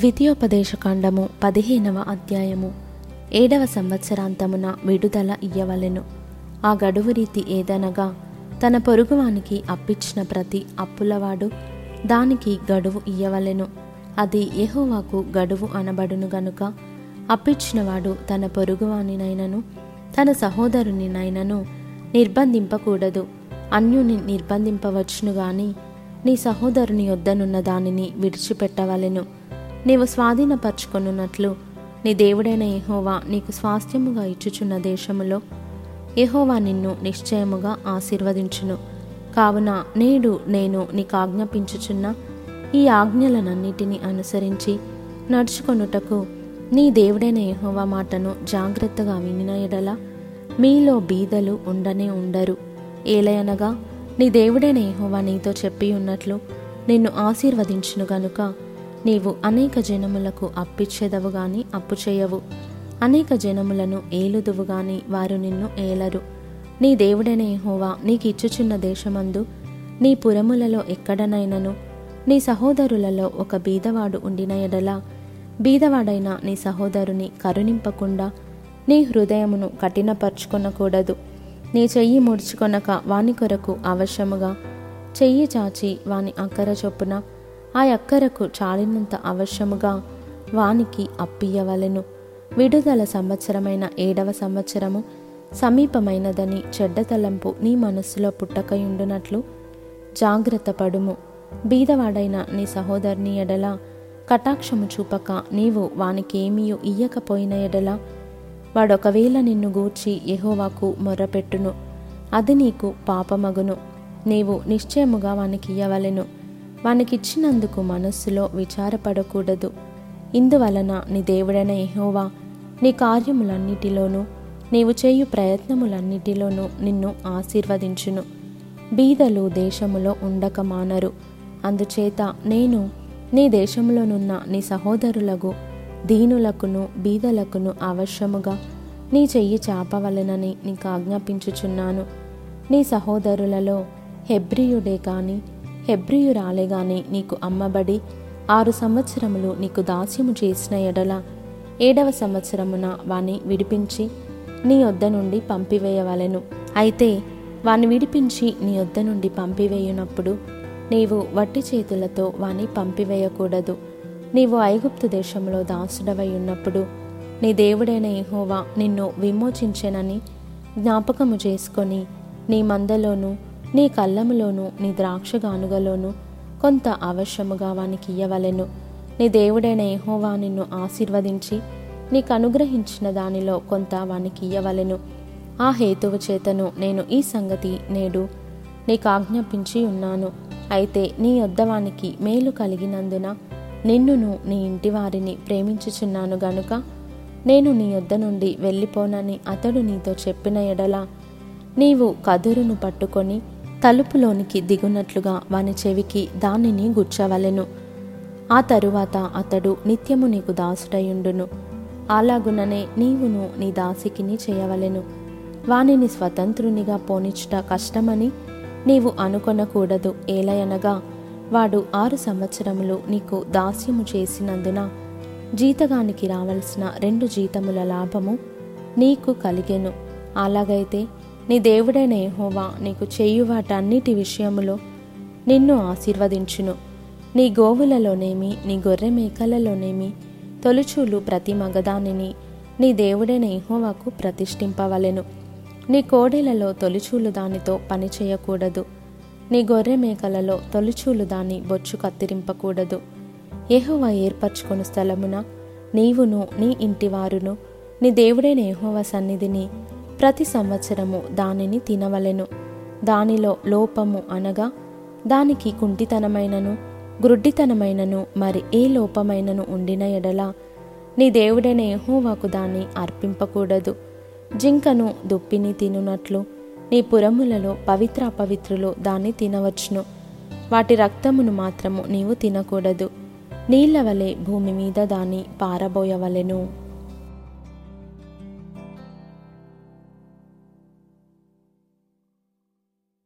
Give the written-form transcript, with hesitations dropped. ద్వితీయోపదేశకాండము 15వ అధ్యాయము. 7వ సంవత్సరాంతమున విడుదల ఇయ్యవలెను. ఆ గడువు రీతి ఏదనగా, తన పొరుగువానికి అప్పిచ్చిన ప్రతి అప్పులవాడు దానికి గడువు ఇయ్యవలెను. అది యెహోవాకు గడువు అనబడును గనుక అప్పిచ్చినవాడు తన పొరుగువానినైనను తన సహోదరునినైనను నిర్బంధింపకూడదు. అన్యుని నిర్బంధింపవచ్చును గాని నీ సహోదరుని యొద్దనున్న దానిని విడిచిపెట్టవలెను. నీవు స్వాధీనపరచుకొనున్నట్లు నీ దేవుడైన యెహోవా నీకు స్వాస్థ్యముగా ఇచ్చుచున్న దేశములో యెహోవా నిన్ను నిశ్చయముగా ఆశీర్వదించును. కావున నేడు నేను నీకు ఆజ్ఞాపించుచున్న ఈ ఆజ్ఞలనన్నిటినీ అనుసరించి నడుచుకొనుటకు నీ దేవుడైన యెహోవా మాటను జాగ్రత్తగా వినిన యెడల మీలో బీదలు ఉండనే ఉండరు. ఏలయనగా నీ దేవుడైన యెహోవా నీతో చెప్పి ఉన్నట్లు నిన్ను ఆశీర్వదించును గనుక నీవు అనేక జనములకు అప్పిచ్చేదవు గాని అప్పు చేయవు, అనేక జనములను ఏలుదువు గాని వారు నిన్ను ఏలరు. నీ దేవుడైన యెహోవా నీకిచ్చుచున్న దేశమందు నీ పురములలో ఎక్కడనైనను నీ సహోదరులలో ఒక బీదవాడు ఉండిన యెడల బీదవాడైన నీ సహోదరుని కరుణింపకుండా నీ హృదయమును కఠినపరచుకొనకూడదు. నీ చెయ్యి ముడుచుకొనక వాని కొరకు అవశ్యముగా చెయ్యి చాచి వాని అక్కర చొప్పున ఆ అక్కరకు చాలినంత అవశ్యముగా వానికి అప్పియ్యవలెను. విడుదల సంవత్సరమైన 7వ సంవత్సరము సమీపమైనదని చెడ్డ తలంపు నీ మనస్సులో పుట్టకయుండునట్లు జాగ్రత్త పడుము. బీదవాడైన నీ సహోదరుని ఎడల కటాక్షము చూపక నీవు వానికేమీయు ఇయ్యకపోయిన యెడల వాడొకవేళ నిన్ను గూర్చి యెహోవాకు మొర్రపెట్టును, అది నీకు పాపమగును. నీవు నిశ్చయముగా వానికియ్యవలెను. వానికిచ్చినందుకు మనస్సులో విచారపడకూడదు. ఇందువలన నీ దేవుడైన యెహోవా నీ కార్యములన్నిటిలోనూ నీవు చేయు ప్రయత్నములన్నిటిలోనూ నిన్ను ఆశీర్వదించును. బీదలు దేశములో ఉండక మానరు. అందుచేత నేను నీ దేశంలోనున్న నీ సహోదరులకు దీనులకును బీదలకును అవశ్యముగా నీ చెయ్యి చాపవలెనని నీకు ఆజ్ఞాపించుచున్నాను. నీ సహోదరులలో హెబ్రియుడే గాని హెబ్రియురాలే గాని నీకు అమ్మబడి 6 సంవత్సరములు నీకు దాస్యము చేసిన యెడల 7వ సంవత్సరమున వాని విడిపించి నీ యొద్ద నుండి పంపివేయవలెను. అయితే వాని విడిపించి నీ యొద్ద నుండి పంపివేయునప్పుడు నీవు వట్టి చేతులతో వాని పంపివేయకూడదు. నీవు ఐగుప్తు దేశంలో దాసుడవై ఉన్నప్పుడు నీ దేవుడైన యెహోవా నిన్ను విమోచించెనని జ్ఞాపకము చేసుకొని నీ మందలోనూ నీ కళ్ళములోనూ నీ ద్రాక్ష గానుగలోనూ కొంత అవశ్యముగా వానికి ఇయ్యవలెను. నీ దేవుడైన యెహోవా నిన్ను ఆశీర్వదించి నీకు అనుగ్రహించిన దానిలో కొంత వానికి ఇయ్యవలెను. ఆ హేతువు చేతను నేను ఈ సంగతి నేడు నీకు ఆజ్ఞాపించి ఉన్నాను. అయితే నీ యొద్దవానికి మేలు కలిగినందున నిన్నును నీ ఇంటి వారిని ప్రేమించుచున్నాను గనుక నేను నీ యొద్ద నుండి వెళ్ళిపోనని అతడు నీతో చెప్పిన యెడల నీవు కదురును పట్టుకొని తలుపులోనికి దిగునట్లుగా వాని చెవికి దానిని గుచ్చవలెను. ఆ తరువాత అతడు నిత్యము నీకు దాసుడయుండును. అలాగుననే నీవును నీ దాసికిని చేయవలెను. వానిని స్వతంత్రునిగా పోనిచ్చుట కష్టమని నీవు అనుకొనకూడదు. ఏలయనగా వాడు 6 సంవత్సరములు నీకు దాస్యము చేసినందున జీతగానికి రావలసిన 2 జీతముల లాభము నీకు కలిగెను. అలాగైతే నీ దేవుడైన యెహోవా నీకు చేయు వాటన్నిటి విషయములో నిన్ను ఆశీర్వదించును. నీ గోవులలోనేమి నీ గొర్రె మేకలలోనేమి తొలిచూలు ప్రతి మగదానిని నీ దేవుడైన యెహోవాకు ప్రతిష్ఠింపవలెను. నీ కోడెలలో తొలిచూలు దానితో పనిచేయకూడదు. నీ గొర్రె మేకలలో తొలిచూలు దాని బొచ్చు కత్తిరింపకూడదు. యెహోవా ఏర్పరచుకొను స్థలమున నీవును నీ ఇంటివారును నీ దేవుడైన యెహోవా సన్నిధిని ప్రతి సంవత్సరము దానిని తినవలెను. దానిలో లోపము అనగా దానికి కుంటితనమైనను గ్రుడ్డితనమైనను మరి ఏ లోపమైనను ఉండిన యెడల నీ దేవుడైన యెహోవాకు దాన్ని అర్పింపకూడదు. జింకను దుప్పిని తినునట్లు నీ పురములలో పవిత్ర అపవిత్రులు దాన్ని తినవచ్చును. వాటి రక్తమును మాత్రము నీవు తినకూడదు. నీళ్ల వలె భూమి మీద దాన్ని పారబోయవలెను.